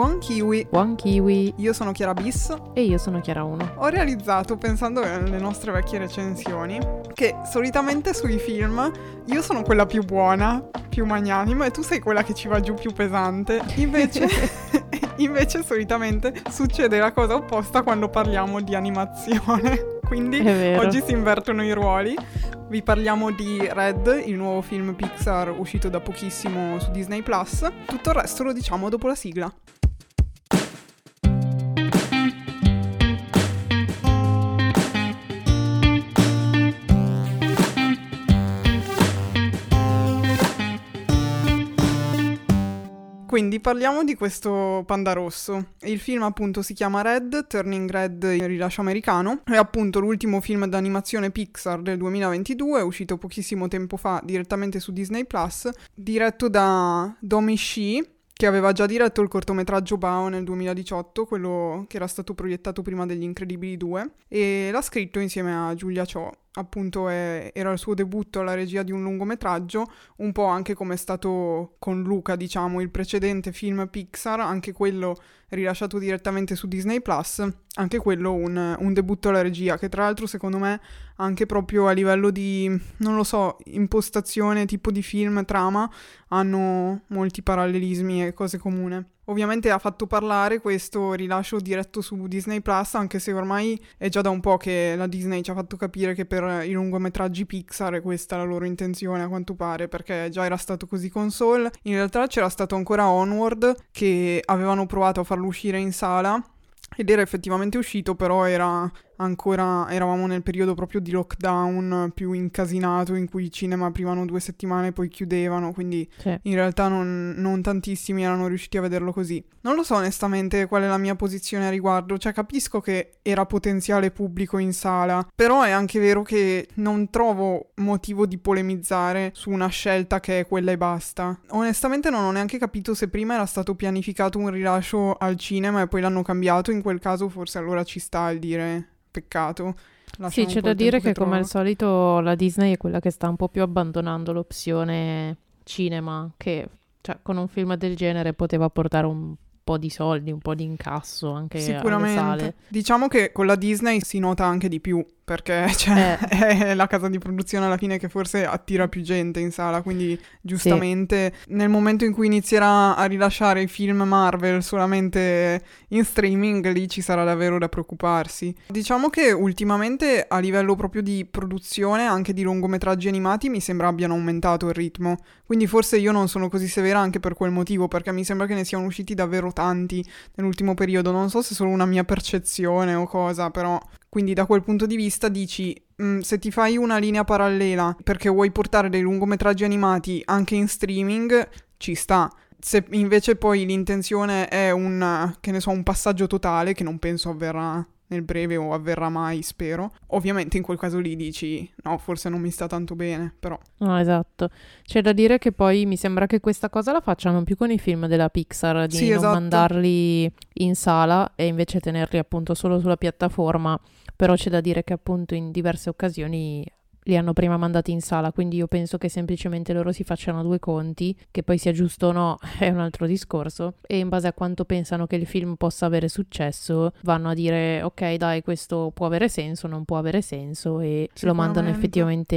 Buon kiwi. Buon kiwi. Io sono Chiara Bis. E io sono Chiara 1. Ho realizzato, pensando alle nostre vecchie recensioni, che solitamente sui film io sono quella più buona, più magnanima, e tu sei quella che ci va giù più pesante. Invece solitamente succede la cosa opposta quando parliamo di animazione. Quindi oggi si invertono i ruoli. Vi parliamo di Red, il nuovo film Pixar uscito da pochissimo su Disney Plus. Tutto il resto lo diciamo dopo la sigla. Quindi parliamo di questo panda rosso. Il film appunto si chiama Red, Turning Red in rilascio americano. È appunto l'ultimo film d'animazione Pixar del 2022, uscito pochissimo tempo fa direttamente su Disney Plus, diretto da Domee Shi, che aveva già diretto il cortometraggio Bao nel 2018, quello che era stato proiettato prima degli Incredibili 2, e l'ha scritto insieme a Giulia Cho. Appunto era il suo debutto alla regia di un lungometraggio, un po' anche come è stato con Luca, diciamo, il precedente film Pixar, anche quello rilasciato direttamente su Disney Plus, anche quello un debutto alla regia, che tra l'altro secondo me anche proprio a livello di, non lo so, impostazione, tipo di film, trama, hanno molti parallelismi e cose comune. Ovviamente ha fatto parlare questo rilascio diretto su Disney Plus, anche se ormai è già da un po' che la Disney ci ha fatto capire che per i lungometraggi Pixar è questa la loro intenzione, a quanto pare, perché già era stato così con Soul. In realtà c'era stato ancora Onward, che avevano provato a farlo uscire in sala, ed era effettivamente uscito, però eravamo nel periodo proprio di lockdown più incasinato, in cui i cinema aprivano 2 settimane e poi chiudevano, quindi sì. In realtà non tantissimi erano riusciti a vederlo così. Non lo so onestamente qual è la mia posizione a riguardo, cioè capisco che era potenziale pubblico in sala, però è anche vero che non trovo motivo di polemizzare su una scelta che è quella e basta. Onestamente non ho neanche capito se prima era stato pianificato un rilascio al cinema e poi l'hanno cambiato, in quel caso forse allora ci sta al dire... Peccato. Lasciamo sì, c'è da dire che come al solito la Disney è quella che sta un po' più abbandonando l'opzione cinema, che cioè, con un film del genere poteva portare un po' di soldi, un po' di incasso anche sicuramente alle sale. Diciamo che con la Disney si nota anche di più, perché cioè, è la casa di produzione alla fine che forse attira più gente in sala, quindi giustamente sì. Nel momento in cui inizierà a rilasciare i film Marvel solamente in streaming, lì ci sarà davvero da preoccuparsi. Diciamo che ultimamente a livello proprio di produzione anche di lungometraggi animati mi sembra abbiano aumentato il ritmo, quindi forse io non sono così severa anche per quel motivo, perché mi sembra che ne siano usciti davvero tanti nell'ultimo periodo, non so se è solo una mia percezione o cosa, però... Quindi da quel punto di vista dici, se ti fai una linea parallela perché vuoi portare dei lungometraggi animati anche in streaming, ci sta. Se invece poi l'intenzione è un passaggio totale, che non penso avverrà nel breve o avverrà mai, spero, ovviamente in quel caso lì dici, no, forse non mi sta tanto bene, però... No, esatto. C'è da dire che poi mi sembra che questa cosa la facciano più con i film della Pixar, di mandarli in sala e invece tenerli appunto solo sulla piattaforma. Però c'è da dire che appunto in diverse occasioni li hanno prima mandati in sala, quindi io penso che semplicemente loro si facciano 2 conti, che poi sia giusto o no è un altro discorso, e in base a quanto pensano che il film possa avere successo vanno a dire ok dai, questo può avere senso, non può avere senso, e lo mandano effettivamente...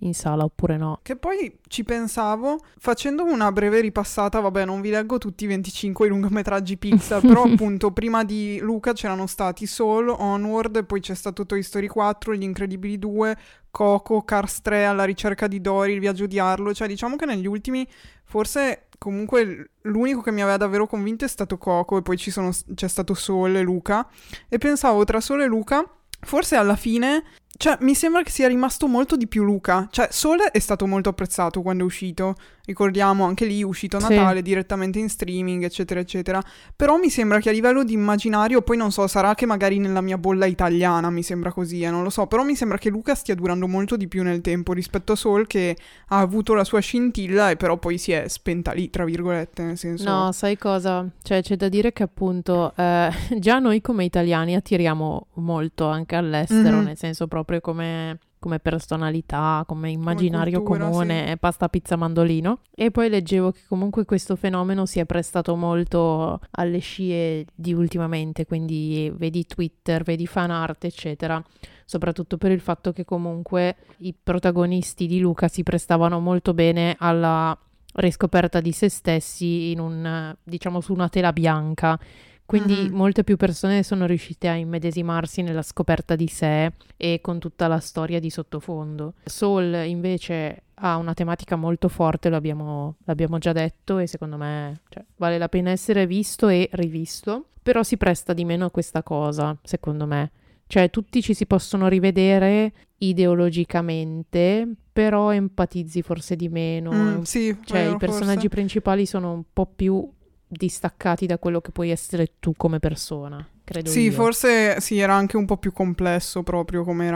in sala oppure no. Che poi ci pensavo facendo una breve ripassata, vabbè non vi leggo tutti i 25 lungometraggi Pixar, però appunto prima di Luca c'erano stati Soul, Onward, poi c'è stato Toy Story 4, Gli Incredibili 2, Coco, Cars 3, Alla ricerca di Dory, Il viaggio di Arlo, cioè diciamo che negli ultimi forse... Comunque l'unico che mi aveva davvero convinto è stato Coco, e poi c'è stato Soul e Luca, e pensavo tra Soul e Luca forse alla fine... Cioè, mi sembra che sia rimasto molto di più Luca. Cioè, Soul è stato molto apprezzato quando è uscito. Ricordiamo, anche lì è uscito a Natale, sì, direttamente in streaming, eccetera, eccetera. Però mi sembra che a livello di immaginario, poi non so, sarà che magari nella mia bolla italiana mi sembra così, non lo so. Però mi sembra che Luca stia durando molto di più nel tempo rispetto a Soul, che ha avuto la sua scintilla e però poi si è spenta lì, tra virgolette, nel senso... No, sai cosa? Cioè, c'è da dire che appunto già noi come italiani attiriamo molto anche all'estero, nel senso proprio come come personalità, come immaginario, come cultura, comune, sì. Pasta, pizza, mandolino. E poi leggevo che comunque questo fenomeno si è prestato molto alle scie di ultimamente, quindi vedi Twitter, vedi fan art, eccetera, soprattutto per il fatto che comunque i protagonisti di Luca si prestavano molto bene alla riscoperta di se stessi in un, diciamo, su una tela bianca. Quindi molte più persone sono riuscite a immedesimarsi nella scoperta di sé e con tutta la storia di sottofondo. Soul invece ha una tematica molto forte, l'abbiamo già detto, e secondo me, cioè, vale la pena essere visto e rivisto, però si presta di meno a questa cosa, secondo me. Cioè tutti ci si possono rivedere ideologicamente, però empatizzi forse di meno. Sì, cioè i personaggi principali sono un po' più distaccati da quello che puoi essere tu come persona, credo. Sì, io. Forse sì, era anche un po' più complesso proprio come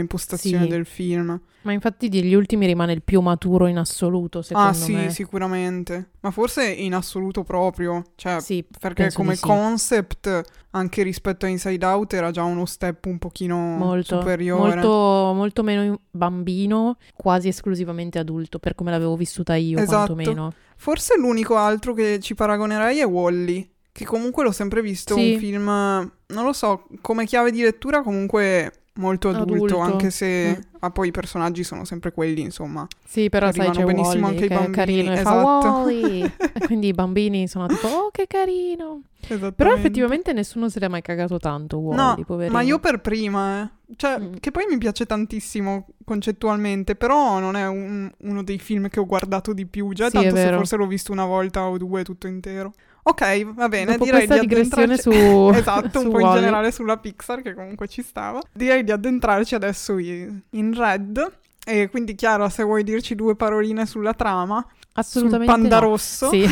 impostazione, sì, del film. Ma infatti degli ultimi rimane il più maturo in assoluto, secondo me. Ah sì, sicuramente. Ma forse in assoluto proprio, cioè sì, perché come concept anche rispetto a Inside Out era già uno step un pochino superiore. Molto, molto meno bambino, quasi esclusivamente adulto, per come l'avevo vissuta io, quantomeno. Forse l'unico altro che ci paragonerei è Wall-E, che comunque l'ho sempre visto un film, non lo so, come chiave di lettura comunque molto adulto. Anche se poi i personaggi sono sempre quelli, insomma. Sì, però sai, c'è benissimo Wall-E, anche che i bambini, è carino, esatto. E quindi i bambini sono tipo "oh, che carino". Però effettivamente nessuno se l'è mai cagato tanto Wall-E, no, poverino. Ma io per prima, cioè che poi mi piace tantissimo concettualmente, però non è uno dei film che ho guardato di più, già tanto se forse l'ho visto una volta o due tutto intero. Ok, va bene, dopo direi di addentrarci su esatto, su un po' in generale sulla Pixar, che comunque ci stava. Direi di addentrarci adesso in Red, e quindi Chiara, se vuoi dirci due paroline sulla trama. Assolutamente sul panda rosso. Sì.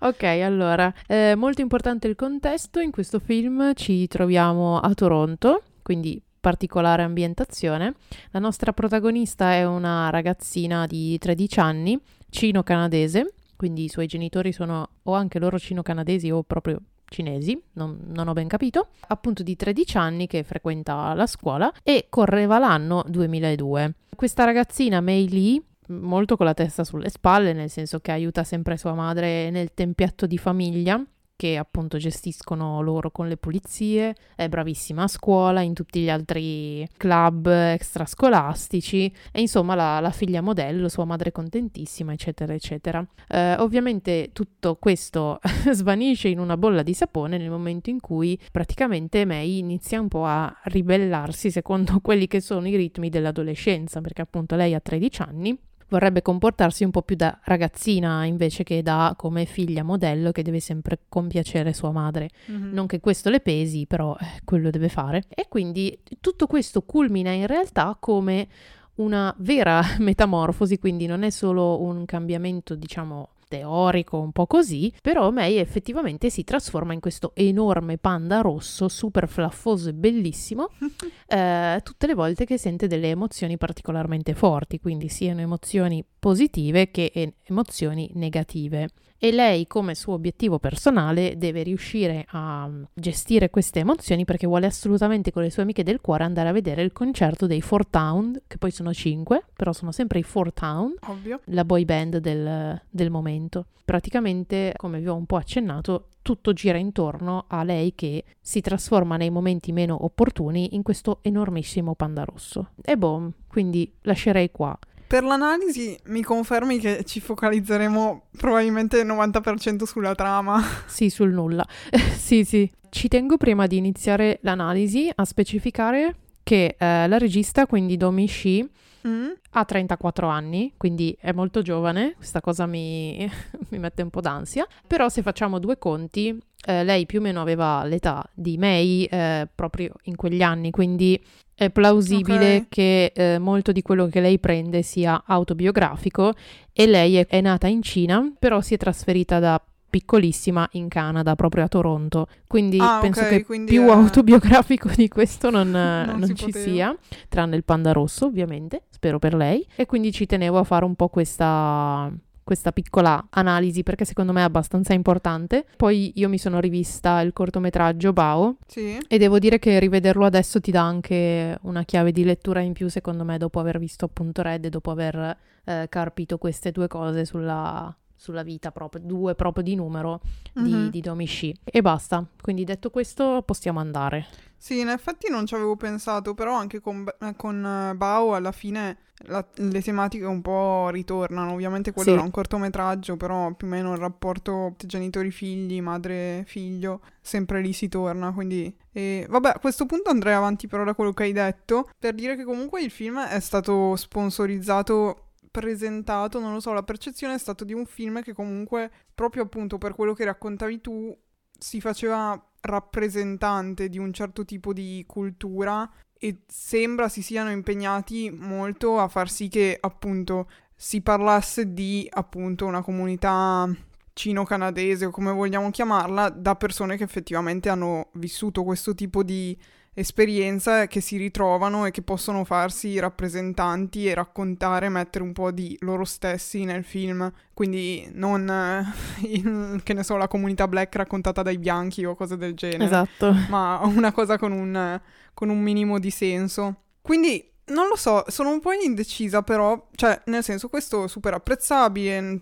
Ok, allora, molto importante il contesto. In questo film ci troviamo a Toronto, quindi particolare ambientazione. La nostra protagonista è una ragazzina di 13 anni, cino-canadese, quindi i suoi genitori sono o anche loro cino-canadesi o proprio cinesi, non ho ben capito, appunto di 13 anni, che frequenta la scuola e correva l'anno 2002. Questa ragazzina, Mei Li, molto con la testa sulle spalle, nel senso che aiuta sempre sua madre nel tempietto di famiglia, che appunto gestiscono loro con le pulizie, è bravissima a scuola, in tutti gli altri club extrascolastici, e insomma la figlia modello, sua madre contentissima, eccetera, eccetera. Ovviamente tutto questo svanisce in una bolla di sapone nel momento in cui praticamente Mei inizia un po' a ribellarsi secondo quelli che sono i ritmi dell'adolescenza, perché appunto lei ha 13 anni. Vorrebbe comportarsi un po' più da ragazzina invece che da come figlia modello che deve sempre compiacere sua madre. Non che questo le pesi, però quello deve fare. E quindi tutto questo culmina in realtà come una vera metamorfosi, quindi non è solo un cambiamento, diciamo, teorico, un po' così, però Mei effettivamente si trasforma in questo enorme panda rosso, super flaffoso e bellissimo, tutte le volte che sente delle emozioni particolarmente forti, quindi siano emozioni positive che emozioni negative. E lei, come suo obiettivo personale, deve riuscire a gestire queste emozioni, perché vuole assolutamente con le sue amiche del cuore andare a vedere il concerto dei Four Town, che poi sono 5, però sono sempre i Four Town, ovvio, la boy band del momento. Praticamente, come vi ho un po' accennato, tutto gira intorno a lei che si trasforma nei momenti meno opportuni in questo enormissimo panda rosso. E boh, quindi lascerei qua. Per l'analisi mi confermi che ci focalizzeremo probabilmente il 90% sulla trama? Sì, sul nulla. Sì. Ci tengo prima di iniziare l'analisi a specificare che la regista, quindi Domee Shi, ha 34 anni, quindi è molto giovane. Questa cosa mi mette un po' d'ansia. Però se facciamo due conti, lei più o meno aveva l'età di Mei proprio in quegli anni, quindi è plausibile che molto di quello che lei prende sia autobiografico. E lei è nata in Cina, però si è trasferita da piccolissima in Canada, proprio a Toronto. Quindi penso che quindi più autobiografico di questo non ci sia, tranne il panda rosso ovviamente, spero per lei. E quindi ci tenevo a fare un po' questa questa piccola analisi perché secondo me è abbastanza importante. Poi io mi sono rivista il cortometraggio Bao, sì, e devo dire che rivederlo adesso ti dà anche una chiave di lettura in più, secondo me, dopo aver visto appunto Red e dopo aver carpito queste due cose sulla vita proprio, due proprio di numero, mm-hmm, di Domee Shi. E basta, quindi detto questo possiamo andare. Sì, in effetti non ci avevo pensato, però anche con Bao alla fine le tematiche un po' ritornano. Ovviamente quello, sì, era un cortometraggio, però più o meno il rapporto genitori-figli, madre-figlio, sempre lì si torna, quindi... E vabbè, a questo punto andrei avanti però da quello che hai detto, per dire che comunque il film è stato sponsorizzato... presentato, non lo so, la percezione è stata di un film che comunque, proprio appunto per quello che raccontavi tu, si faceva rappresentante di un certo tipo di cultura e sembra si siano impegnati molto a far sì che appunto si parlasse di appunto una comunità cino-canadese o come vogliamo chiamarla, da persone che effettivamente hanno vissuto questo tipo di esperienza, che si ritrovano e che possono farsi rappresentanti e raccontare, mettere un po' di loro stessi nel film, quindi non che ne so, la comunità black raccontata dai bianchi o cose del genere, esatto, ma una cosa con un minimo di senso. Quindi non lo so, sono un po' indecisa, però, cioè, nel senso, questo è super apprezzabile,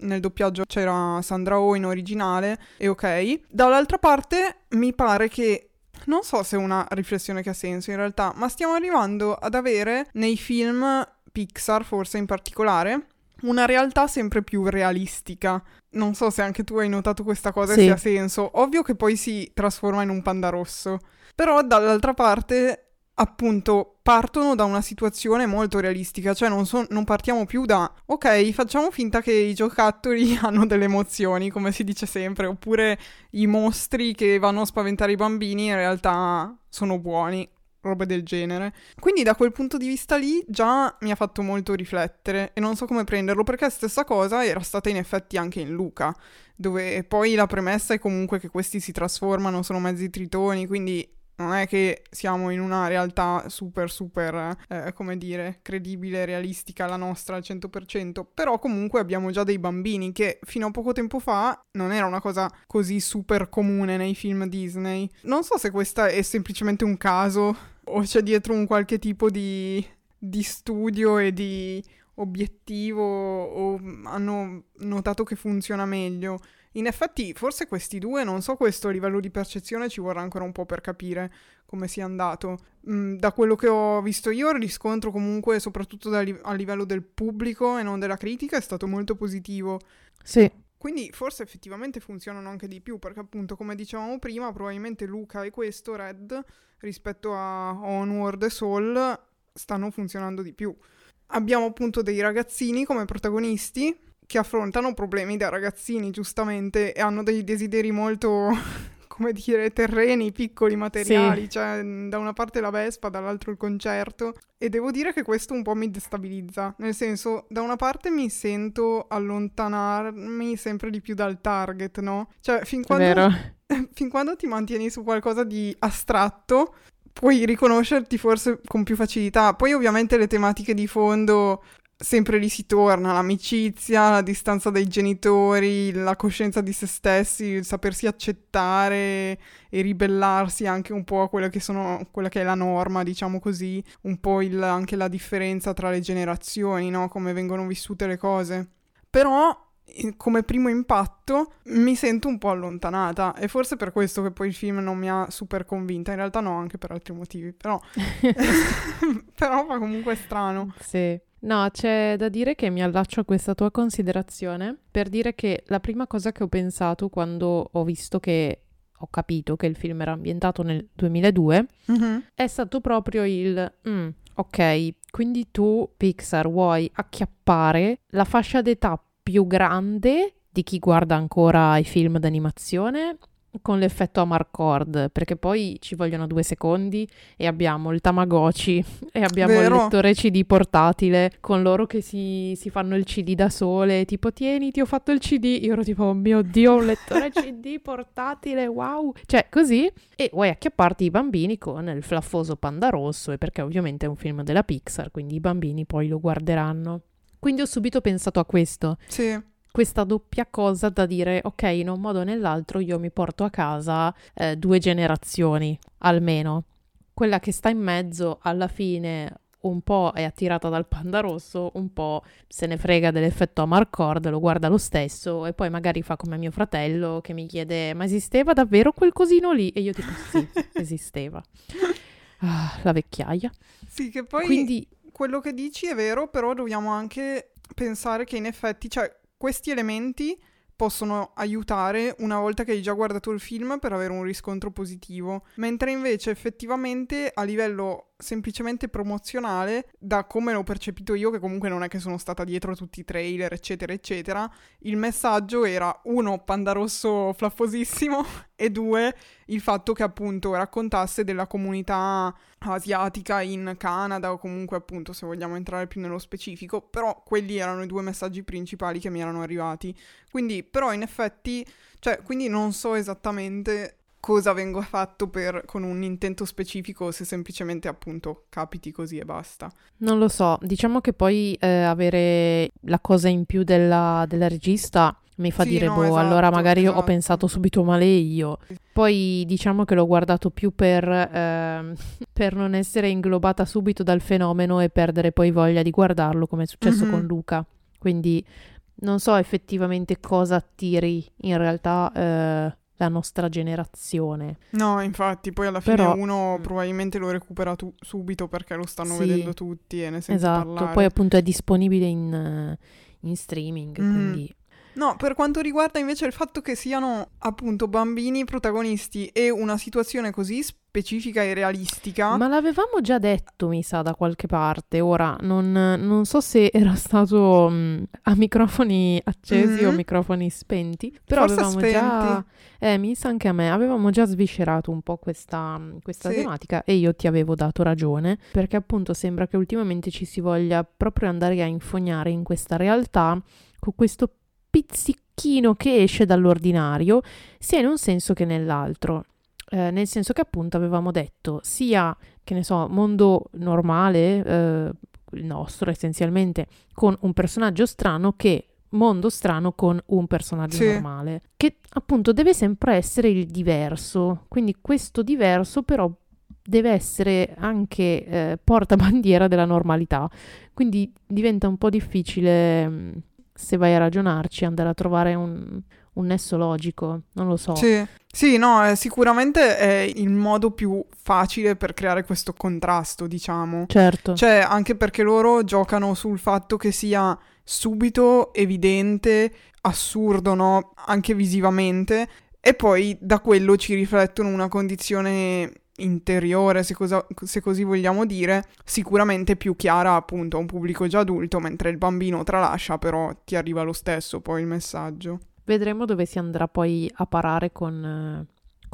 nel doppiaggio c'era Sandra Oh in originale e ok, dall'altra parte mi pare che non so se è una riflessione che ha senso in realtà, ma stiamo arrivando ad avere nei film Pixar, forse in particolare, una realtà sempre più realistica. Non so se anche tu hai notato questa cosa, sì, e se ha senso. Ovvio che poi si trasforma in un panda rosso, però dall'altra parte... appunto partono da una situazione molto realistica, cioè non partiamo più da ok, facciamo finta che i giocattoli hanno delle emozioni, come si dice sempre, oppure i mostri che vanno a spaventare i bambini in realtà sono buoni, robe del genere. Quindi da quel punto di vista lì già mi ha fatto molto riflettere e non so come prenderlo, perché stessa cosa era stata in effetti anche in Luca, dove poi la premessa è comunque che questi si trasformano, sono mezzi tritoni, quindi... non è che siamo in una realtà super super, come dire, credibile, realistica, la nostra al 100%, però comunque abbiamo già dei bambini, che fino a poco tempo fa non era una cosa così super comune nei film Disney. Non so se questa è semplicemente un caso o c'è dietro un qualche tipo di studio e di obiettivo, o hanno notato che funziona meglio. In effetti, forse questi due, non so, questo a livello di percezione ci vorrà ancora un po' per capire come sia andato. Da quello che ho visto io, il riscontro comunque, soprattutto a livello del pubblico e non della critica, è stato molto positivo. Sì. Quindi forse effettivamente funzionano anche di più, perché appunto, come dicevamo prima, probabilmente Luca e questo, Red, rispetto a Onward e Soul, stanno funzionando di più. Abbiamo appunto dei ragazzini come protagonisti, che affrontano problemi da ragazzini, giustamente, e hanno dei desideri molto, come dire, terreni, piccoli, materiali, sì, cioè da una parte la Vespa, dall'altro il concerto, e devo dire che questo un po' mi destabilizza, nel senso, da una parte mi sento allontanarmi sempre di più dal target, no? Cioè, fin quando ti mantieni su qualcosa di astratto, puoi riconoscerti forse con più facilità. Poi ovviamente le tematiche di fondo... sempre lì si torna, l'amicizia, la distanza dai genitori, la coscienza di se stessi, il sapersi accettare e ribellarsi anche un po' a quella che è la norma, diciamo così, un po' anche la differenza tra le generazioni, no? Come vengono vissute le cose. Però come primo impatto mi sento un po' allontanata e forse per questo che poi il film non mi ha super convinta, in realtà no, anche per altri motivi, però fa comunque strano. Sì. No, c'è da dire che mi allaccio a questa tua considerazione per dire che la prima cosa che ho pensato quando ho visto che ho capito che il film era ambientato nel 2002, mm-hmm, è stato proprio il ok, quindi tu Pixar vuoi acchiappare la fascia d'età più grande di chi guarda ancora i film d'animazione con l'effetto Amarcord, perché poi ci vogliono 2 secondi e abbiamo il Tamagotchi e abbiamo, vero, il lettore CD portatile con loro che si fanno il CD da sole, tipo tieni, ti ho fatto il CD, io ero tipo oh mio Dio, un lettore CD portatile, wow, cioè così, e vuoi acchiapparti i bambini con il flaffoso panda rosso, e perché ovviamente è un film della Pixar, quindi i bambini poi lo guarderanno. Quindi ho subito pensato a questo. Sì. Questa doppia cosa da dire, ok, in un modo o nell'altro io mi porto a casa 2 generazioni, almeno. Quella che sta in mezzo, alla fine, un po' è attirata dal Panda Rosso, un po' se ne frega dell'effetto Amarcord, lo guarda lo stesso, e poi magari fa come mio fratello che mi chiede, ma esisteva davvero quel cosino lì? E io dico, sì, esisteva. Ah, la vecchiaia. Sì, che poi quindi quello che dici è vero, però dobbiamo anche pensare che in effetti, cioè, questi elementi possono aiutare una volta che hai già guardato il film per avere un riscontro positivo, mentre invece effettivamente a livello semplicemente promozionale, da come l'ho percepito io, che comunque non è che sono stata dietro a tutti i trailer eccetera eccetera, il messaggio era 1, Panda Rosso flaffosissimo, e 2, il fatto che appunto raccontasse della comunità asiatica in Canada, o comunque appunto se vogliamo entrare più nello specifico, però quelli erano i 2 messaggi principali che mi erano arrivati. Quindi però in effetti, cioè, quindi non so esattamente cosa venga fatto per, con un intento specifico, se semplicemente appunto capiti così e basta. Non lo so, diciamo che poi avere la cosa in più della regista mi fa, sì, dire, no, boh, esatto, allora magari esatto. Ho pensato subito male io. Poi diciamo che l'ho guardato più per non essere inglobata subito dal fenomeno e perdere poi voglia di guardarlo, come è successo con Luca. Quindi non so effettivamente cosa attiri in realtà la nostra generazione. No, infatti, poi alla fine però uno probabilmente lo recupera subito perché lo stanno vedendo tutti e ne senti parlare. Poi appunto è disponibile in streaming, quindi... No, per quanto riguarda invece il fatto che siano appunto bambini protagonisti e una situazione così specifica e realistica... Ma l'avevamo già detto, mi sa, da qualche parte. Ora, non so se era stato a microfoni accesi o microfoni spenti. Però forse avevamo spenti. Già... mi sa anche a me. Avevamo già sviscerato un po' questa tematica e io ti avevo dato ragione. Perché appunto sembra che ultimamente ci si voglia proprio andare a infognare in questa realtà con questo pizzichino che esce dall'ordinario, sia in un senso che nell'altro, nel senso che appunto avevamo detto sia, che ne so, mondo normale, il nostro essenzialmente, con un personaggio strano, che mondo strano con un personaggio normale, che appunto deve sempre essere il diverso. Quindi questo diverso però deve essere anche portabandiera della normalità, quindi diventa un po' difficile se vai a ragionarci, andare a trovare un nesso logico, non lo so. Sì, no, sicuramente è il modo più facile per creare questo contrasto, diciamo. Certo. Cioè, anche perché loro giocano sul fatto che sia subito, evidente, assurdo, no? Anche visivamente. E poi da quello ci riflettono una condizione interiore, se così vogliamo dire, sicuramente più chiara appunto a un pubblico già adulto, mentre il bambino tralascia, però ti arriva lo stesso poi il messaggio. Vedremo dove si andrà poi a parare con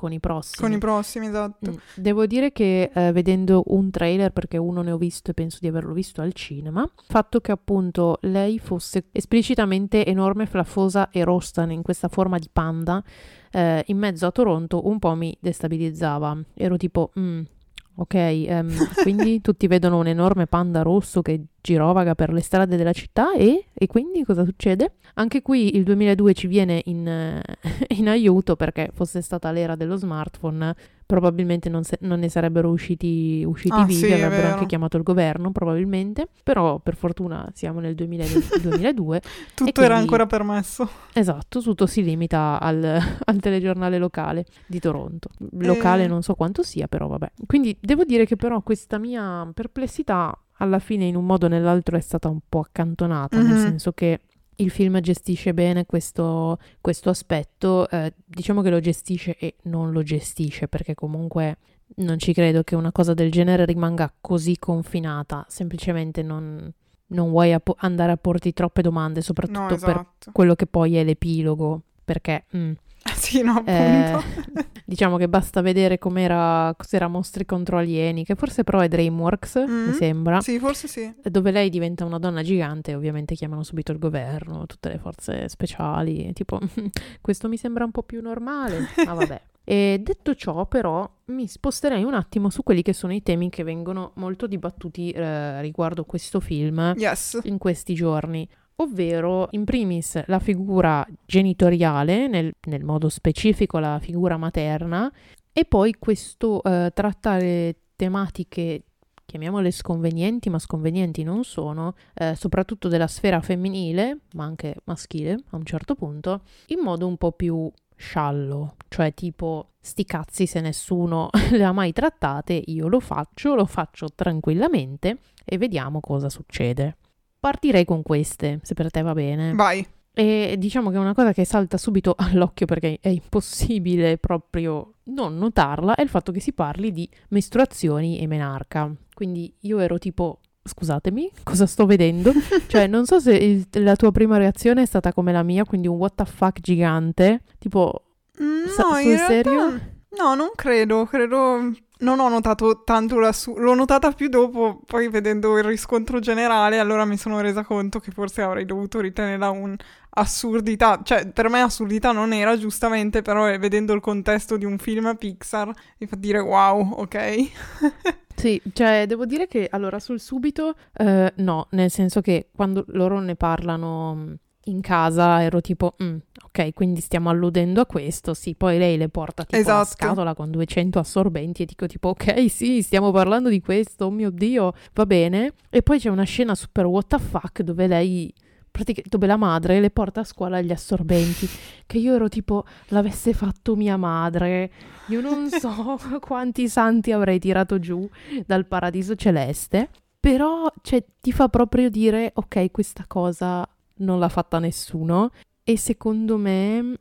i prossimi. Con i prossimi, esatto. Devo dire che vedendo un trailer, perché uno ne ho visto e penso di averlo visto al cinema, fatto che appunto lei fosse esplicitamente enorme, flaffosa e rossa in questa forma di panda in mezzo a Toronto un po' mi destabilizzava. Ero tipo, quindi tutti vedono un enorme panda rosso che girovaga per le strade della città e quindi cosa succede? Anche qui il 2002 ci viene in aiuto, perché fosse stata l'era dello smartphone probabilmente non ne sarebbero usciti vivi, sì, avrebbero anche chiamato il governo probabilmente, però per fortuna siamo nel 2002 tutto quindi era ancora permesso. Esatto, tutto si limita al telegiornale locale di Toronto, locale non so quanto sia, però vabbè. Quindi devo dire che però questa mia perplessità alla fine in un modo o nell'altro è stata un po' accantonata, nel senso che il film gestisce bene questo aspetto, diciamo che lo gestisce e non lo gestisce, perché comunque non ci credo che una cosa del genere rimanga così confinata, semplicemente non vuoi andare a porti troppe domande, soprattutto no, esatto. Per quello che poi è l'epilogo, perché... Sì, no, appunto. Diciamo che basta vedere cos'era Mostri contro alieni, che forse però è DreamWorks, mi sembra. Sì, forse sì. Dove lei diventa una donna gigante e ovviamente chiamano subito il governo, tutte le forze speciali, tipo questo mi sembra un po' più normale. Ma vabbè. E detto ciò, però, mi sposterei un attimo su quelli che sono i temi che vengono molto dibattuti riguardo questo film in questi giorni, ovvero in primis la figura genitoriale, nel modo specifico la figura materna, e poi questo trattare tematiche, chiamiamole sconvenienti, ma sconvenienti non sono, soprattutto della sfera femminile, ma anche maschile a un certo punto, in modo un po' più sciallo, cioè tipo sti cazzi se nessuno le ha mai trattate, io lo faccio tranquillamente e vediamo cosa succede. Partirei con queste, se per te va bene. Vai. E diciamo che è una cosa che salta subito all'occhio perché è impossibile proprio non notarla, è il fatto che si parli di mestruazioni e menarca. Quindi io ero tipo, scusatemi, cosa sto vedendo? Cioè, non so se la tua prima reazione è stata come la mia, quindi un what the fuck gigante, tipo, no, sul serio? No, non credo, non ho notato tanto l'ho notata più dopo, poi vedendo il riscontro generale, allora mi sono resa conto che forse avrei dovuto ritenerla un'assurdità, cioè per me assurdità non era giustamente, però vedendo il contesto di un film Pixar mi fa dire wow, ok? Sì, cioè devo dire che allora sul subito no, nel senso che quando loro ne parlano in casa ero tipo ok, quindi stiamo alludendo a questo, sì, poi lei le porta tipo esatto. Una scatola con 200 assorbenti e dico tipo ok, sì, stiamo parlando di questo, oh mio Dio, va bene. E poi c'è una scena super what the fuck dove lei dove la madre le porta a scuola gli assorbenti, che io ero tipo, l'avesse fatto mia madre, io non so quanti santi avrei tirato giù dal paradiso celeste, però cioè, ti fa proprio dire, ok, questa cosa non l'ha fatta nessuno, e secondo me,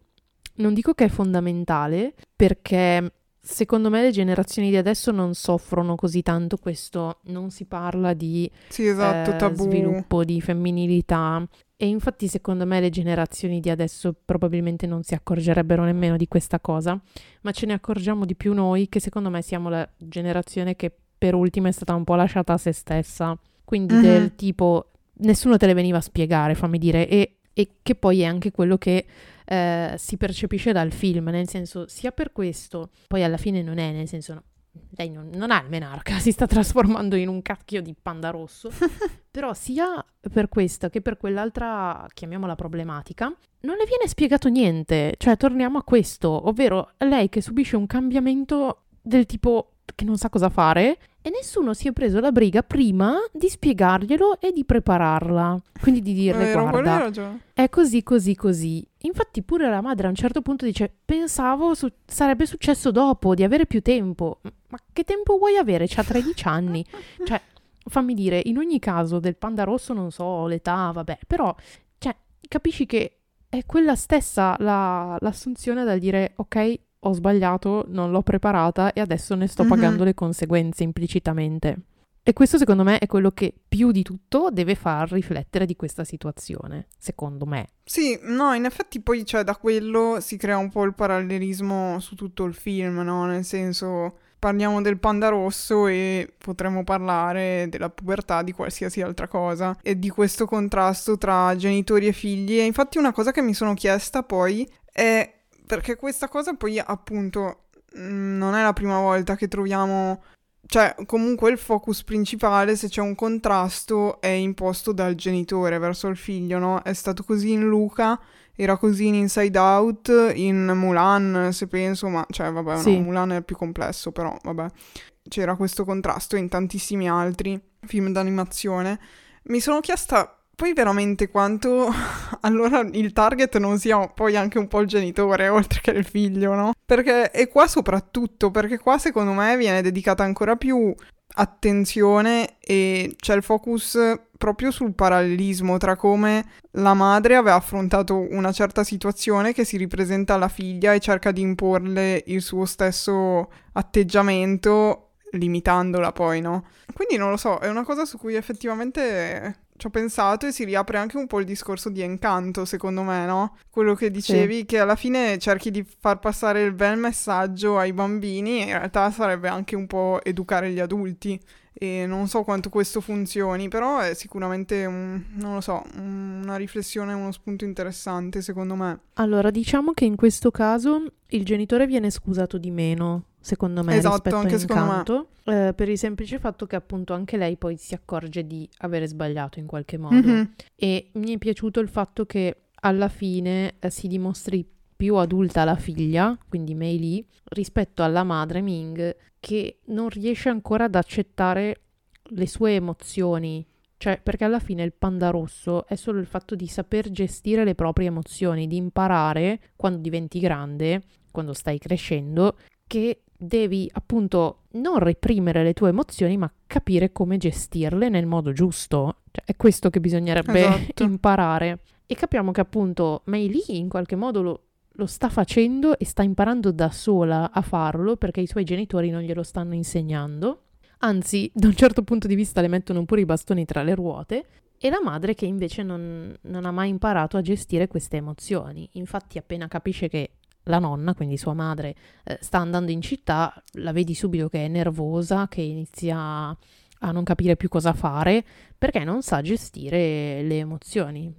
non dico che è fondamentale, perché secondo me le generazioni di adesso non soffrono così tanto questo, non si parla di tabù. Sviluppo di femminilità, e infatti secondo me le generazioni di adesso probabilmente non si accorgerebbero nemmeno di questa cosa, ma ce ne accorgiamo di più noi, che secondo me siamo la generazione che per ultima è stata un po' lasciata a se stessa, quindi del tipo nessuno te le veniva a spiegare, fammi dire, e che poi è anche quello che si percepisce dal film, nel senso sia per questo, poi alla fine non è, nel senso no, lei non ha il menarca, si sta trasformando in un cacchio di panda rosso, però sia per questa che per quell'altra, chiamiamola problematica, non le viene spiegato niente, cioè torniamo a questo, ovvero lei che subisce un cambiamento del tipo che non sa cosa fare e nessuno si è preso la briga prima di spiegarglielo e di prepararla, quindi di dirle guarda è così. Infatti pure la madre a un certo punto dice pensavo sarebbe successo dopo, di avere più tempo. Ma che tempo vuoi avere? C'ha 13 anni, cioè fammi dire, in ogni caso del panda rosso non so l'età, vabbè, però cioè capisci che è quella stessa l'assunzione da dire ok, ho sbagliato, non l'ho preparata e adesso ne sto pagando le conseguenze implicitamente. E questo secondo me è quello che più di tutto deve far riflettere di questa situazione, secondo me. Sì, no, in effetti poi cioè, da quello si crea un po' il parallelismo su tutto il film, no? Nel senso parliamo del panda rosso e potremmo parlare della pubertà, di qualsiasi altra cosa, e di questo contrasto tra genitori e figli. E infatti una cosa che mi sono chiesta poi è perché questa cosa poi appunto non è la prima volta che troviamo, cioè comunque il focus principale se c'è un contrasto è imposto dal genitore verso il figlio, no? È stato così in Luca, era così in Inside Out, in Mulan se penso, ma cioè vabbè sì. No, Mulan è più complesso però vabbè, c'era questo contrasto in tantissimi altri film d'animazione. Mi sono chiesta poi veramente quanto allora il target non sia poi anche un po' il genitore oltre che il figlio, no? Perché e qua soprattutto, perché qua secondo me viene dedicata ancora più attenzione e c'è il focus proprio sul parallelismo tra come la madre aveva affrontato una certa situazione che si ripresenta alla figlia e cerca di imporle il suo stesso atteggiamento limitandola poi, no? Quindi non lo so, è una cosa su cui effettivamente ci ho pensato e si riapre anche un po' il discorso di Incanto, secondo me, no? Quello che dicevi, sì. Che alla fine cerchi di far passare il bel messaggio ai bambini, in realtà sarebbe anche un po' educare gli adulti e non so quanto questo funzioni, però è sicuramente una riflessione, uno spunto interessante secondo me. Allora, diciamo che in questo caso il genitore viene scusato di meno, secondo me, esatto, rispetto anche a Incanto, per il semplice fatto che appunto anche lei poi si accorge di avere sbagliato in qualche modo. Mm-hmm. E mi è piaciuto il fatto che alla fine si dimostri più adulta la figlia, quindi Mei Li, rispetto alla madre Ming, che non riesce ancora ad accettare le sue emozioni. Cioè, perché alla fine il panda rosso è solo il fatto di saper gestire le proprie emozioni, di imparare quando diventi grande, quando stai crescendo, che devi appunto non reprimere le tue emozioni, ma capire come gestirle nel modo giusto. Cioè, è questo che bisognerebbe, esatto, imparare. E capiamo che appunto Mei Li in qualche modo lo sta facendo e sta imparando da sola a farlo, perché i suoi genitori non glielo stanno insegnando. Anzi, da un certo punto di vista le mettono pure i bastoni tra le ruote, e la madre che invece non ha mai imparato a gestire queste emozioni. Infatti appena capisce che la nonna, quindi sua madre, sta andando in città, la vedi subito che è nervosa, che inizia a non capire più cosa fare, perché non sa gestire le emozioni.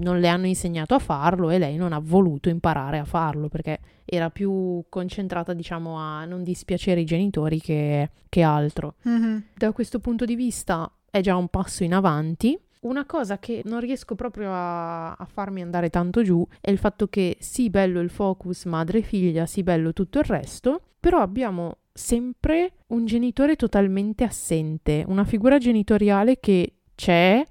Non le hanno insegnato a farlo e lei non ha voluto imparare a farlo, perché era più concentrata, diciamo, a non dispiacere i genitori che altro. Mm-hmm. Da questo punto di vista è già un passo in avanti. Una cosa che non riesco proprio a farmi andare tanto giù è il fatto che sì, bello il focus madre-figlia, sì, bello tutto il resto, però abbiamo sempre un genitore totalmente assente, una figura genitoriale che c'è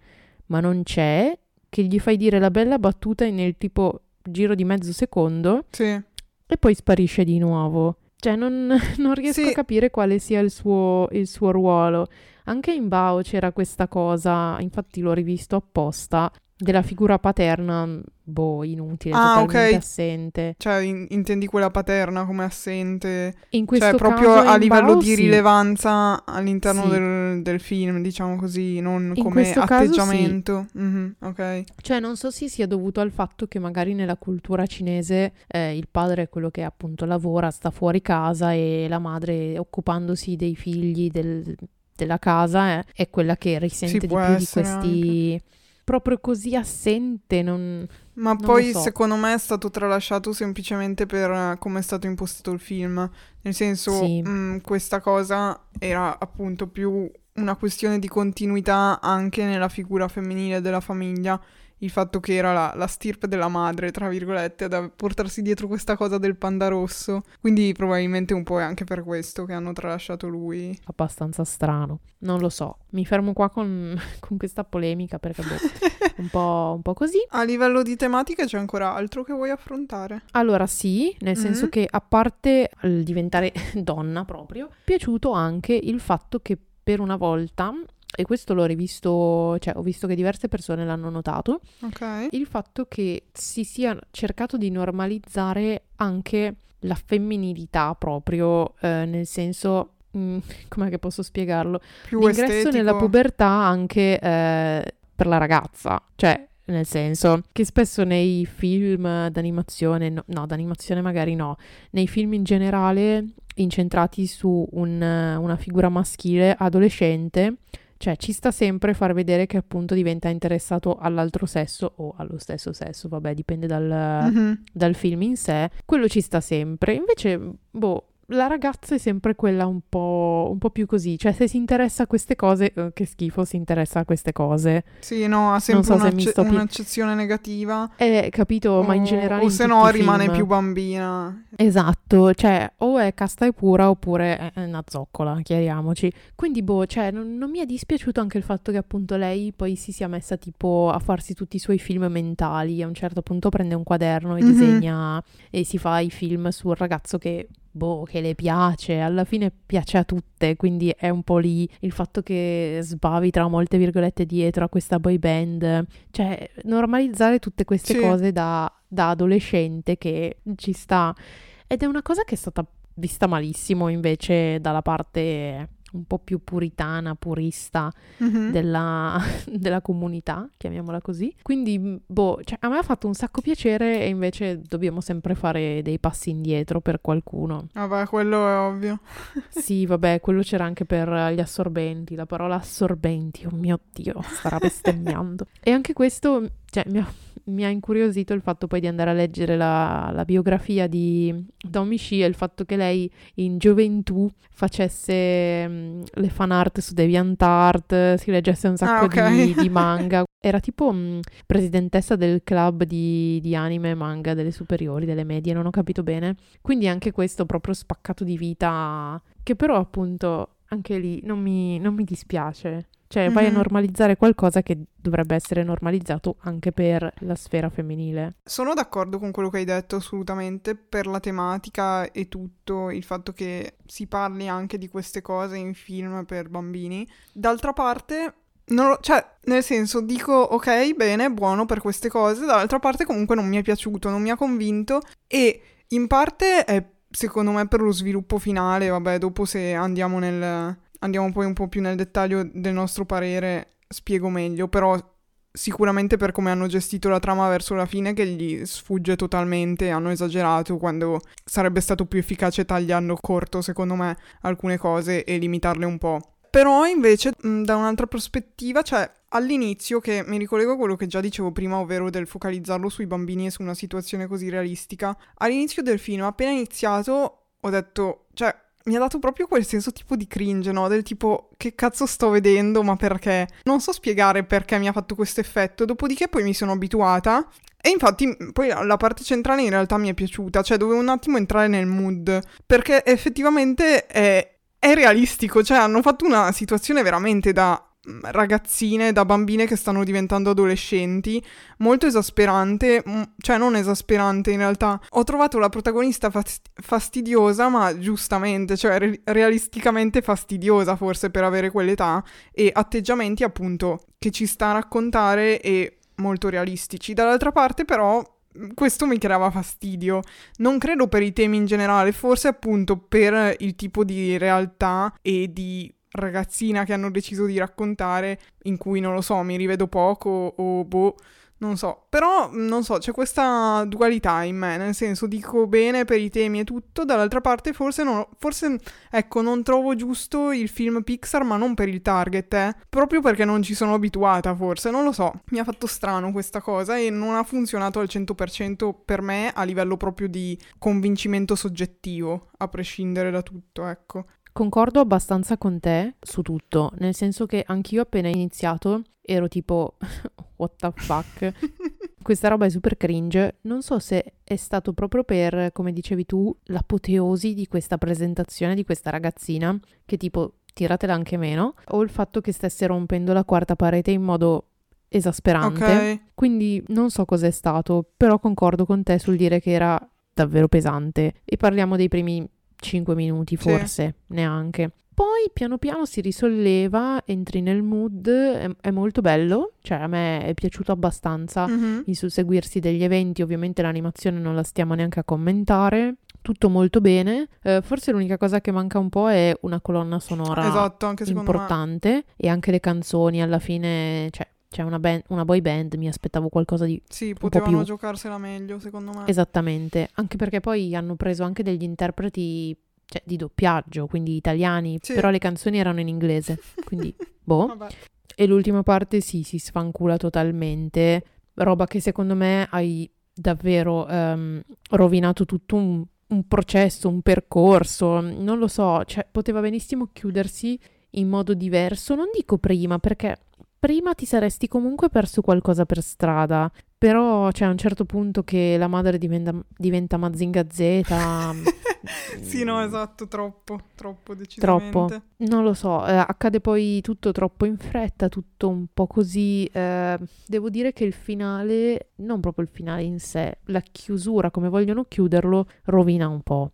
ma non c'è, che gli fai dire la bella battuta nel tipo giro di mezzo secondo, sì, e poi sparisce di nuovo. Cioè non riesco, sì, a capire quale sia il suo ruolo. Anche in Bao c'era questa cosa, infatti l'ho rivisto apposta, della figura paterna, inutile, totalmente, okay, assente. Cioè, intendi quella paterna come assente? In questo caso, proprio a livello Bao, di rilevanza all'interno, sì, del film, diciamo così, non in come atteggiamento. Caso, sì. Mm-hmm, ok. Cioè, non so se sia dovuto al fatto che magari nella cultura cinese il padre è quello che appunto lavora, sta fuori casa, e la madre, occupandosi dei figli, della casa, è quella che risente di più di questi... Anche. Proprio così assente, ma non poi lo so. Secondo me è stato tralasciato semplicemente per come è stato impostato il film, nel senso, sì, questa cosa era appunto più una questione di continuità anche nella figura femminile della famiglia, il fatto che era la stirpe della madre, tra virgolette, ad portarsi dietro questa cosa del panda rosso, quindi probabilmente un po' è anche per questo che hanno tralasciato lui. Abbastanza strano, non lo so, mi fermo qua con questa polemica, perché un po' così. A livello di tematiche c'è ancora altro che vuoi affrontare? Allora sì, nel senso che, a parte il diventare donna proprio, è piaciuto anche il fatto che per una volta... E questo l'ho rivisto, cioè ho visto che diverse persone l'hanno notato, okay, il fatto che si sia cercato di normalizzare anche la femminilità proprio, nel senso, com'è che posso spiegarlo? Più l'ingresso estetico nella pubertà anche per la ragazza, cioè nel senso che spesso nei film d'animazione, d'animazione magari no, nei film in generale incentrati su una figura maschile adolescente, cioè ci sta sempre far vedere che appunto diventa interessato all'altro sesso o allo stesso sesso, vabbè, dipende dal film in sé, quello ci sta sempre. Invece la ragazza è sempre quella un po' più così, cioè se si interessa a queste cose, che schifo, si interessa a queste cose, sì, no, ha sempre un'accezione negativa, capito, ma in generale o se no rimane film più bambina, esatto, cioè o è casta e pura oppure è una zoccola, chiariamoci. Quindi cioè non mi è dispiaciuto anche il fatto che appunto lei poi si sia messa tipo a farsi tutti i suoi film mentali, a un certo punto prende un quaderno e disegna e si fa i film sul ragazzo che le piace, alla fine piace a tutte, quindi è un po' lì il fatto che sbavi tra molte virgolette dietro a questa boy band, cioè normalizzare tutte queste, sì, cose da adolescente che ci sta, ed è una cosa che è stata vista malissimo invece dalla parte un po' più puritana, purista della comunità, chiamiamola così. Quindi, cioè, a me ha fatto un sacco piacere e invece dobbiamo sempre fare dei passi indietro per qualcuno. Vabbè, quello è ovvio. Sì, vabbè, quello c'era anche per gli assorbenti, la parola assorbenti, oh mio Dio, starà bestemmiando. E anche questo, cioè, mi ha incuriosito il fatto poi di andare a leggere la biografia di Domee Shi e il fatto che lei in gioventù facesse le fan art su DeviantArt, si leggesse un sacco di manga. Era tipo presidentessa del club di anime e manga delle superiori, delle medie, non ho capito bene. Quindi anche questo proprio spaccato di vita, che però appunto anche lì non mi dispiace. Cioè vai a normalizzare qualcosa che dovrebbe essere normalizzato anche per la sfera femminile. Sono d'accordo con quello che hai detto, assolutamente, per la tematica e tutto, il fatto che si parli anche di queste cose in film per bambini. D'altra parte, cioè, nel senso, dico ok, bene, buono per queste cose, dall'altra parte comunque non mi è piaciuto, non mi ha convinto, e in parte è, secondo me, per lo sviluppo finale. Vabbè, dopo se andiamo poi un po' più nel dettaglio del nostro parere, spiego meglio, però sicuramente per come hanno gestito la trama verso la fine, che gli sfugge totalmente, hanno esagerato quando sarebbe stato più efficace tagliando corto, secondo me, alcune cose e limitarle un po'. Però invece, da un'altra prospettiva, cioè all'inizio, che mi ricollego a quello che già dicevo prima, ovvero del focalizzarlo sui bambini e su una situazione così realistica, all'inizio del film, appena iniziato, ho detto, cioè, mi ha dato proprio quel senso tipo di cringe, no? Del tipo, che cazzo sto vedendo, ma perché? Non so spiegare perché mi ha fatto questo effetto, dopodiché poi mi sono abituata e infatti poi la parte centrale in realtà mi è piaciuta, cioè dovevo un attimo entrare nel mood, perché effettivamente è realistico, cioè hanno fatto una situazione veramente da ragazzine, da bambine che stanno diventando adolescenti, molto esasperante, cioè non esasperante in realtà. Ho trovato la protagonista fastidiosa, ma giustamente, cioè realisticamente fastidiosa forse per avere quell'età, e atteggiamenti appunto che ci sta a raccontare e molto realistici. Dall'altra parte però questo mi creava fastidio, non credo per i temi in generale, forse appunto per il tipo di realtà e di ragazzina che hanno deciso di raccontare, in cui, non lo so, mi rivedo poco o non so. Però, non so, c'è questa dualità in me, nel senso, dico bene per i temi e tutto, dall'altra parte forse, ecco, non trovo giusto il film Pixar, ma non per il target, proprio perché non ci sono abituata, forse, non lo so. Mi ha fatto strano questa cosa e non ha funzionato al 100% per me a livello proprio di convincimento soggettivo, a prescindere da tutto, ecco. Concordo abbastanza con te su tutto, nel senso che anch'io appena iniziato ero tipo what the fuck, questa roba è super cringe. Non so se è stato proprio per, come dicevi tu, l'apoteosi di questa presentazione di questa ragazzina, che tipo tiratela anche meno, o il fatto che stesse rompendo la quarta parete in modo esasperante, okay. Quindi non so cos'è stato, però concordo con te sul dire che era davvero pesante, e parliamo dei primi 5 minuti forse, sì. Neanche. Poi piano piano si risolleva, entri nel mood, è molto bello, cioè a me è piaciuto abbastanza il susseguirsi degli eventi, ovviamente l'animazione non la stiamo neanche a commentare, tutto molto bene. Forse l'unica cosa che manca un po' è una colonna sonora, esatto, anche importante, me. E anche le canzoni alla fine, cioè c'è una boy band, mi aspettavo qualcosa di sì, potevano giocarsela meglio, secondo me. Esattamente, anche perché poi hanno preso anche degli interpreti, cioè, di doppiaggio, quindi italiani, sì. Però le canzoni erano in inglese, quindi Vabbè. E l'ultima parte sì, si sfancula totalmente, roba che secondo me hai davvero rovinato tutto un processo, un percorso, non lo so, cioè poteva benissimo chiudersi in modo diverso, non dico prima, perché prima ti saresti comunque perso qualcosa per strada, però c'è a un certo punto che la madre diventa Mazinga Z. Sì, no, esatto, troppo decisamente. Troppo, non lo so, accade poi tutto troppo in fretta, tutto un po' così. Devo dire che il finale, non proprio il finale in sé, la chiusura, come vogliono chiuderlo, rovina un po'.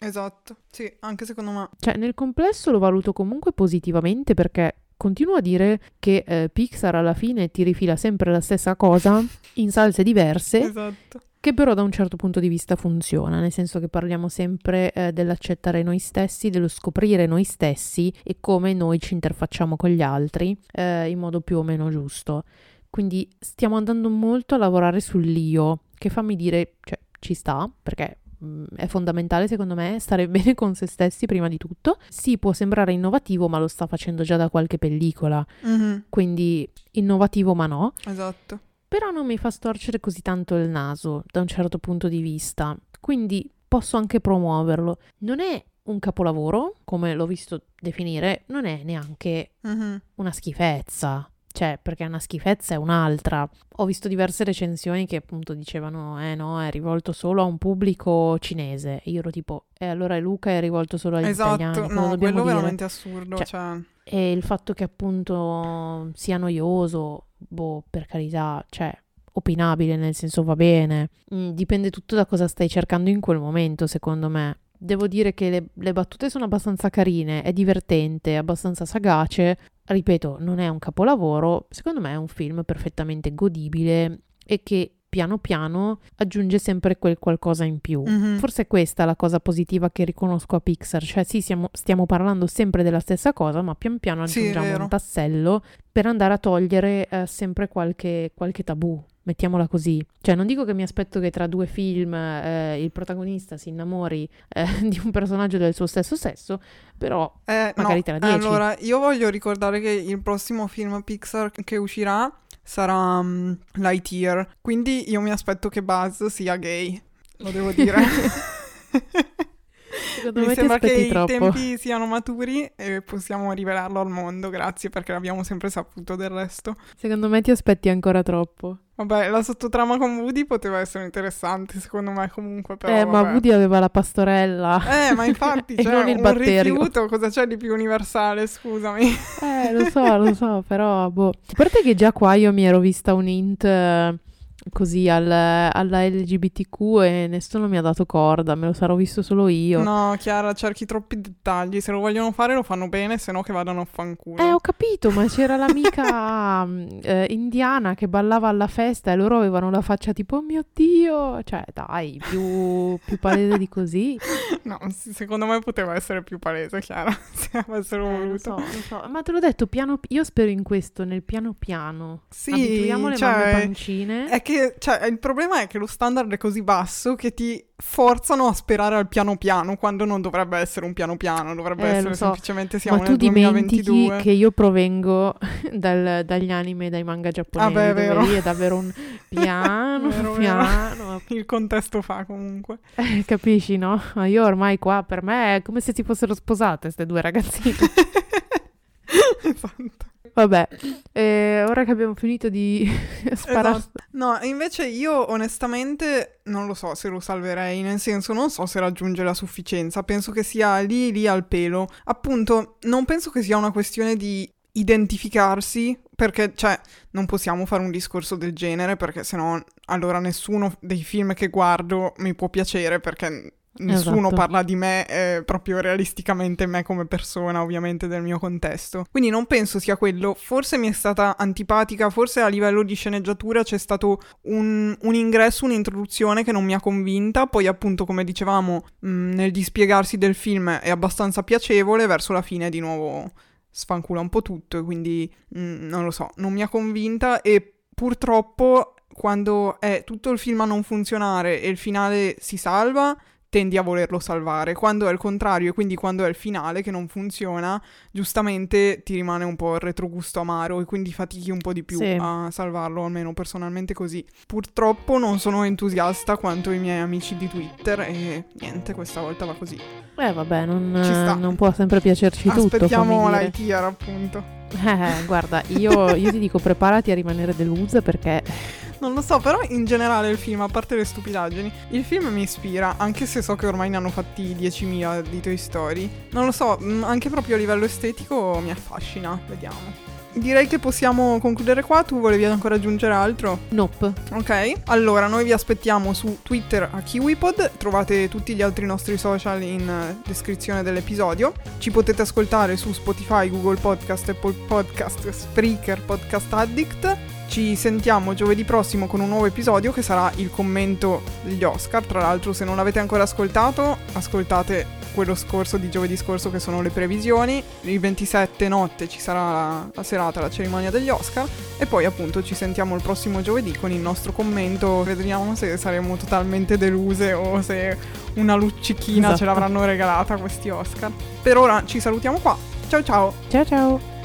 Esatto, sì, anche secondo me. Cioè, nel complesso lo valuto comunque positivamente, perché continuo a dire che Pixar alla fine ti rifila sempre la stessa cosa in salse diverse, esatto. che però da un certo punto di vista funziona, nel senso che parliamo sempre dell'accettare noi stessi, dello scoprire noi stessi e come noi ci interfacciamo con gli altri in modo più o meno giusto. Quindi stiamo andando molto a lavorare sull'io, che fammi dire, cioè, ci sta, perché è fondamentale secondo me stare bene con se stessi prima di tutto. Sì, può sembrare innovativo, ma lo sta facendo già da qualche pellicola, mm-hmm. Quindi innovativo ma no. Esatto. Però non mi fa storcere così tanto il naso da un certo punto di vista, quindi posso anche promuoverlo. Non è un capolavoro, come l'ho visto definire, non è neanche mm-hmm. una schifezza. Cioè, perché una schifezza è un'altra. Ho visto diverse recensioni che appunto dicevano no, è rivolto solo a un pubblico cinese. E io ero tipo, allora Luca è rivolto solo agli italiani. Esatto, no, quello è veramente assurdo. Cioè... E il fatto che appunto sia noioso, per carità, cioè, opinabile, nel senso va bene. Dipende tutto da cosa stai cercando in quel momento, secondo me. Devo dire che le battute sono abbastanza carine, è divertente, è abbastanza sagace. Ripeto, non è un capolavoro, secondo me è un film perfettamente godibile e che piano piano aggiunge sempre quel qualcosa in più. Mm-hmm. Forse questa è la cosa positiva che riconosco a Pixar, cioè sì, stiamo parlando sempre della stessa cosa, ma pian piano aggiungiamo un tassello per andare a togliere sempre qualche tabù. Mettiamola così. Cioè, non dico che mi aspetto che tra due film il protagonista si innamori di un personaggio del suo stesso sesso, però magari no, te la dieci. Allora, io voglio ricordare che il prossimo film Pixar che uscirà sarà Lightyear, quindi io mi aspetto che Buzz sia gay, lo devo dire. Mi sembra che i tempi siano maturi e possiamo rivelarlo al mondo, grazie, perché l'abbiamo sempre saputo del resto. Secondo me ti aspetti ancora troppo. Vabbè, la sottotrama con Woody poteva essere interessante, secondo me, comunque, però ma vabbè. Woody aveva la pastorella. Ma infatti, cioè, non il batterio. Un rifiuto, cosa c'è di più universale, scusami. Lo so, però, A parte che già qua io mi ero vista un hint... così alla LGBTQ e nessuno mi ha dato corda, me lo sarò visto solo io. No, Chiara, cerchi troppi dettagli, se lo vogliono fare lo fanno bene, se no che vadano a fanculo. Ho capito, ma c'era l'amica indiana che ballava alla festa e loro avevano la faccia tipo, oh mio Dio, cioè dai, più palese di così. No, secondo me poteva essere più palese, Chiara, se avessero voluto. Lo so, ma te l'ho detto, piano, io spero in questo, nel piano piano. Sì, abituiamo le mamme pancine. È che il problema è che lo standard è così basso che ti forzano a sperare al piano piano, quando non dovrebbe essere un piano piano, dovrebbe essere semplicemente siamo nel 2022. Ma tu dimentichi che io provengo dagli anime e dai manga giapponesi, lì è davvero un piano piano. Il contesto fa comunque. Capisci, no? Ma io ormai qua, per me è come se si fossero sposate queste due ragazzine. Esatto. Vabbè, ora che abbiamo finito di sparare... Esatto. No, invece io onestamente non lo so se lo salverei, nel senso non so se raggiunge la sufficienza, penso che sia lì al pelo. Appunto, non penso che sia una questione di identificarsi, perché cioè non possiamo fare un discorso del genere, perché sennò allora nessuno dei film che guardo mi può piacere, perché... Nessuno parla di me, proprio realisticamente me come persona, ovviamente del mio contesto. Quindi non penso sia quello, forse mi è stata antipatica, forse a livello di sceneggiatura c'è stato un ingresso, un'introduzione che non mi ha convinta, poi appunto come dicevamo nel dispiegarsi del film è abbastanza piacevole, verso la fine di nuovo sfancula un po' tutto, quindi non lo so, non mi ha convinta e purtroppo quando è tutto il film a non funzionare e il finale si salva... tendi a volerlo salvare, quando è il contrario e quindi quando è il finale che non funziona giustamente ti rimane un po' il retrogusto amaro e quindi fatichi un po' di più a salvarlo, almeno personalmente così. Purtroppo non sono entusiasta quanto i miei amici di Twitter e niente, questa volta va così. Vabbè, non può sempre piacerci. Aspettiamo Lightyear, appunto. Guarda, io ti dico, preparati a rimanere delusa perché... Non lo so, però in generale il film, a parte le stupidaggini, il film mi ispira, anche se so che ormai ne hanno fatti 10.000 di Toy Story. Non lo so, anche proprio a livello estetico mi affascina, vediamo. Direi che possiamo concludere qua, tu volevi ancora aggiungere altro? Nope. Ok, allora noi vi aspettiamo su Twitter a KiwiPod, trovate tutti gli altri nostri social in descrizione dell'episodio, ci potete ascoltare su Spotify, Google Podcast, Apple Podcast, Spreaker, Podcast Addict... Ci sentiamo giovedì prossimo con un nuovo episodio che sarà il commento degli Oscar. Tra l'altro, se non l'avete ancora ascoltato, ascoltate quello scorso di giovedì scorso che sono le previsioni. Il 27 notte ci sarà la serata, la cerimonia degli Oscar, e poi appunto ci sentiamo il prossimo giovedì con il nostro commento. Vedremo se saremo totalmente deluse o se una luccichina, esatto, ce l'avranno regalata questi Oscar. Per ora ci salutiamo qua. Ciao ciao. Ciao ciao.